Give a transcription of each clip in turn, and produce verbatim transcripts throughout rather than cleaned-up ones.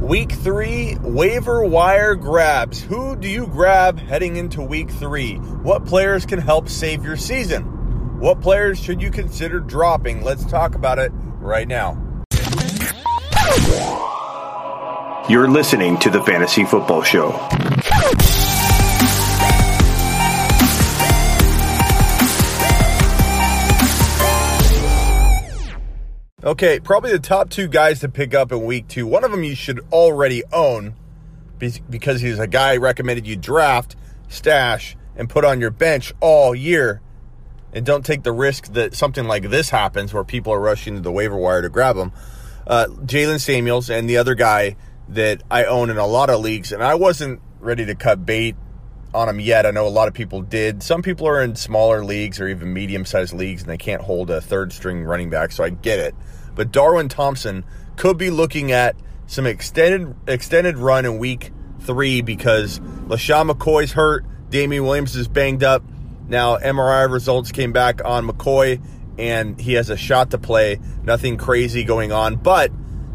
Week three waiver wire grabs. Who do you grab heading into week three? What players can help save your season? What players should you consider dropping? Let's talk about it right now. You're listening to the Fantasy Football Show. Okay, probably the top two guys to pick up in week two. One of them you should already own because he's a guy recommended you draft, stash, and put on your bench all year. And don't take the risk that something like this happens where people are rushing to the waiver wire to grab him. Uh, Jaylen Samuels and the other guy that I own in a lot of leagues. And I wasn't ready to cut bait on him yet. I know a lot of people did. Some people are in smaller leagues or even medium-sized leagues, and they can't hold a third-string running back, so I get it. But Darwin Thompson could be looking at some extended extended run in week three because LeSean McCoy's hurt, Damien Williams is banged up. Now M R I results came back on McCoy, and he has a shot to play. Nothing crazy going on, but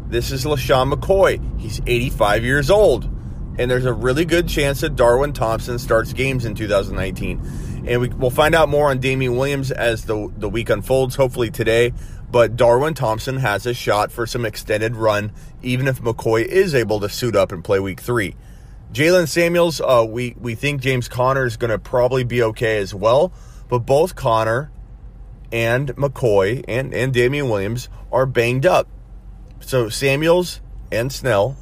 this is LeSean McCoy. He's eighty-five years old. And there's a really good chance that Darwin Thompson starts games in two thousand nineteen. And we, we'll find out more on Damien Williams as the, the week unfolds, hopefully today. But Darwin Thompson has a shot for some extended run, even if McCoy is able to suit up and play week three. Jaylen Samuels, uh, we, we think James Conner is going to probably be okay as well. But both Conner and McCoy and, and Damien Williams are banged up. So Samuels and Snell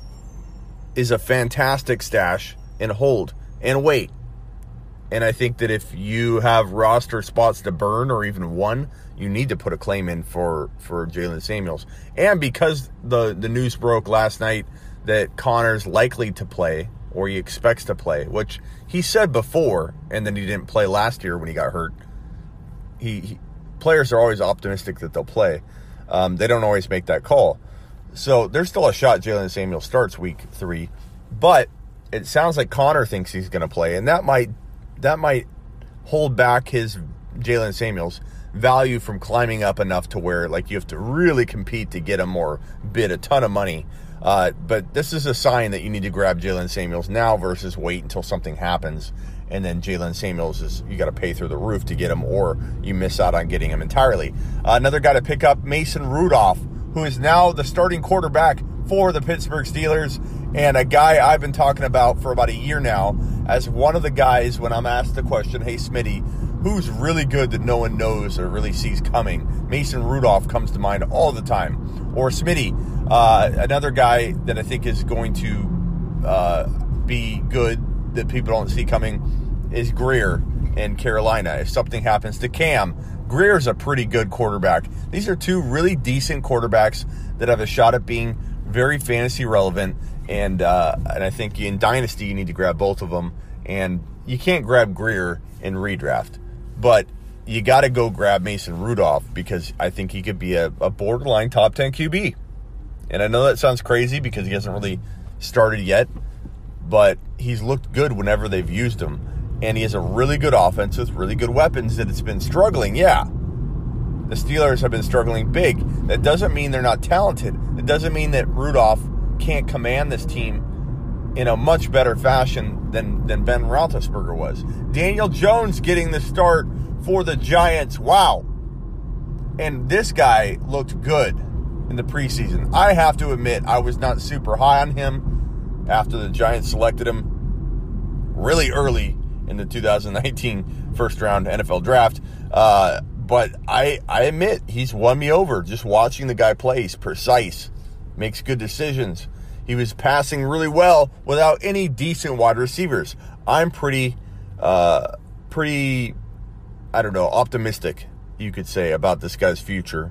is a fantastic stash and hold and wait. And I think that if you have roster spots to burn or even one, you need to put a claim in for, for Jaylen Samuels. And because the, the news broke last night that Conner's likely to play or he expects to play, which he said before, and then he didn't play last year when he got hurt. He, he players are always optimistic that they'll play. Um, they don't always make that call. So there's still a shot Jaylen Samuels starts week three, but it sounds like Conner thinks he's going to play, and that might that might hold back his Jaylen Samuels value from climbing up enough to where like you have to really compete to get him or bid a ton of money. Uh, but this is a sign that you need to grab Jaylen Samuels now versus wait until something happens, and then Jaylen Samuels is you got to pay through the roof to get him, or you miss out on getting him entirely. Uh, another guy to pick up, Mason Rudolph, who is now the starting quarterback for the Pittsburgh Steelers and a guy I've been talking about for about a year now as one of the guys when I'm asked the question, hey, Smitty, who's really good that no one knows or really sees coming? Mason Rudolph comes to mind all the time. Or Smitty, uh, another guy that I think is going to uh, be good that people don't see coming is Greer in Carolina. If something happens to Cam, Greer's a pretty good quarterback. These are two really decent quarterbacks that have a shot at being very fantasy relevant, and uh, and I think in Dynasty you need to grab both of them, and you can't grab Greer in redraft, but you got to go grab Mason Rudolph because I think he could be a, a borderline top ten Q B, and I know that sounds crazy because he hasn't really started yet, but he's looked good whenever they've used him. And he has a really good offense with really good weapons that it's been struggling. Yeah, the Steelers have been struggling big. That doesn't mean they're not talented. It doesn't mean that Rudolph can't command this team in a much better fashion than, than Ben Roethlisberger was. Daniel Jones getting the start for the Giants. Wow. And this guy looked good in the preseason. I have to admit, I was not super high on him after the Giants selected him really early in the two thousand nineteen first round N F L draft. Uh, but I I admit he's won me over just watching the guy play. He's precise, makes good decisions. He was passing really well without any decent wide receivers. I'm pretty, uh, pretty, I don't know, optimistic, you could say, about this guy's future.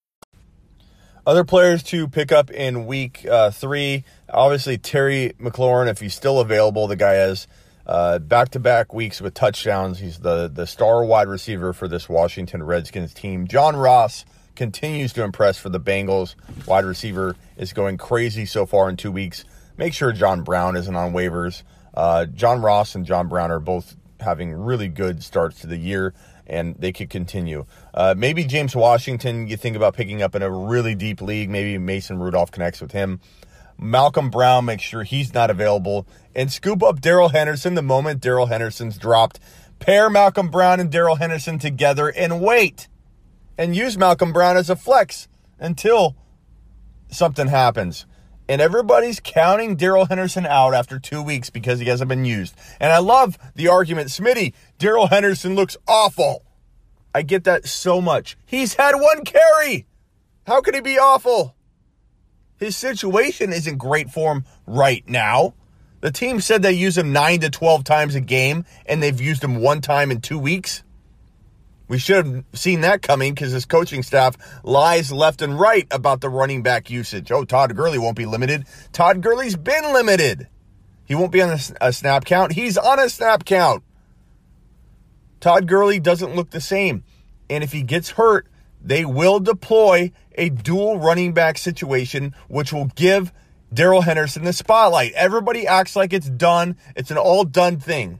Other players to pick up in week uh, three, obviously Terry McLaurin, if he's still available. The guy has uh, back-to-back weeks with touchdowns. He's the, the star wide receiver for this Washington Redskins team. John Ross continues to impress for the Bengals. Wide receiver is going crazy so far in two weeks. Make sure John Brown isn't on waivers. Uh, John Ross and John Brown are both having really good starts to the year, and they could continue. Uh, maybe James Washington, you think about picking up in a really deep league. Maybe Mason Rudolph connects with him. Malcolm Brown, make sure he's not available. And scoop up Darrell Henderson the moment Darrell Henderson's dropped. Pair Malcolm Brown and Darrell Henderson together and wait. And use Malcolm Brown as a flex until something happens. And everybody's counting Darrell Henderson out after two weeks because he hasn't been used. And I love the argument, Smitty, Darrell Henderson looks awful. I get that so much. He's had one carry. How could he be awful? His situation is in great form right now. The team said they use him nine to twelve times a game, and they've used him one time in two weeks. We should have seen that coming because his coaching staff lies left and right about the running back usage. Oh, Todd Gurley won't be limited. Todd Gurley's been limited. He won't be on a snap count. He's on a snap count. Todd Gurley doesn't look the same. And if he gets hurt, they will deploy a dual running back situation, which will give Darrell Henderson the spotlight. Everybody acts like it's done. It's an all done thing.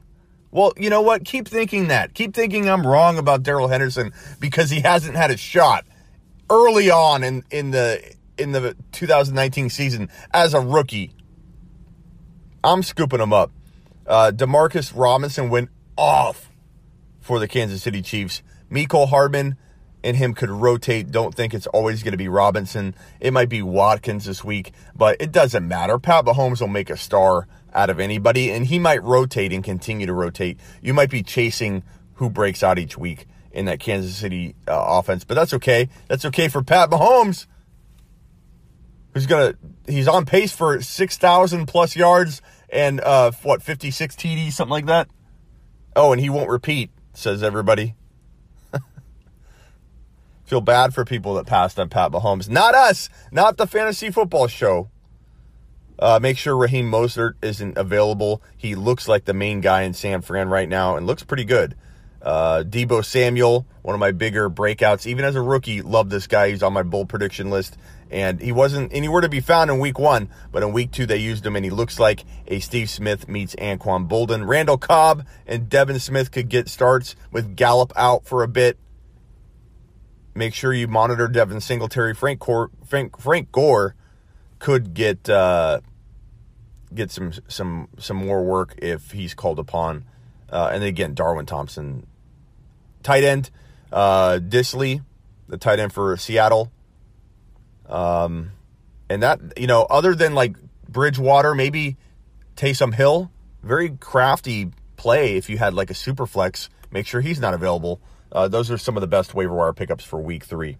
Well, you know what? Keep thinking that. Keep thinking I'm wrong about Darrell Henderson because he hasn't had a shot early on in, in the in the two thousand nineteen season as a rookie. I'm scooping him up. Uh, DeMarcus Robinson went off for the Kansas City Chiefs. Mecole Hardman and him could rotate. Don't think it's always going to be Robinson. It might be Watkins this week, but it doesn't matter. Pat Mahomes will make a star out of anybody, and he might rotate and continue to rotate. You might be chasing who breaks out each week in that Kansas City uh, offense, but that's okay. That's okay for Pat Mahomes, who's gonna he's on pace for six thousand plus yards and uh, what fifty-six T Ds, something like that. Oh, and he won't repeat, says everybody. Feel bad for people that passed on Pat Mahomes. Not us, not the Fantasy Football Show. Uh, make sure Raheem Mostert isn't available. He looks like the main guy in San Fran right now and looks pretty good. Uh, Debo Samuel, one of my bigger breakouts. Even as a rookie, love this guy. He's on my bold prediction list. And he wasn't anywhere to be found in week one, but in week two they used him, and he looks like a Steve Smith meets Anquan Boldin. Randall Cobb and Devin Smith could get starts with Gallup out for a bit. Make sure you monitor Devin Singletary. Frank, Cor- Frank, Frank Gore could get... Uh, get some some some more work if he's called upon. Uh, and again, Darwin Thompson, tight end. Uh, Disley, the tight end for Seattle. Um, and that, you know, other than like Bridgewater, maybe Taysom Hill, very crafty play if you had like a super flex. Make sure he's not available. Uh, those are some of the best waiver wire pickups for week three.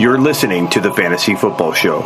You're listening to the Fantasy Football Show.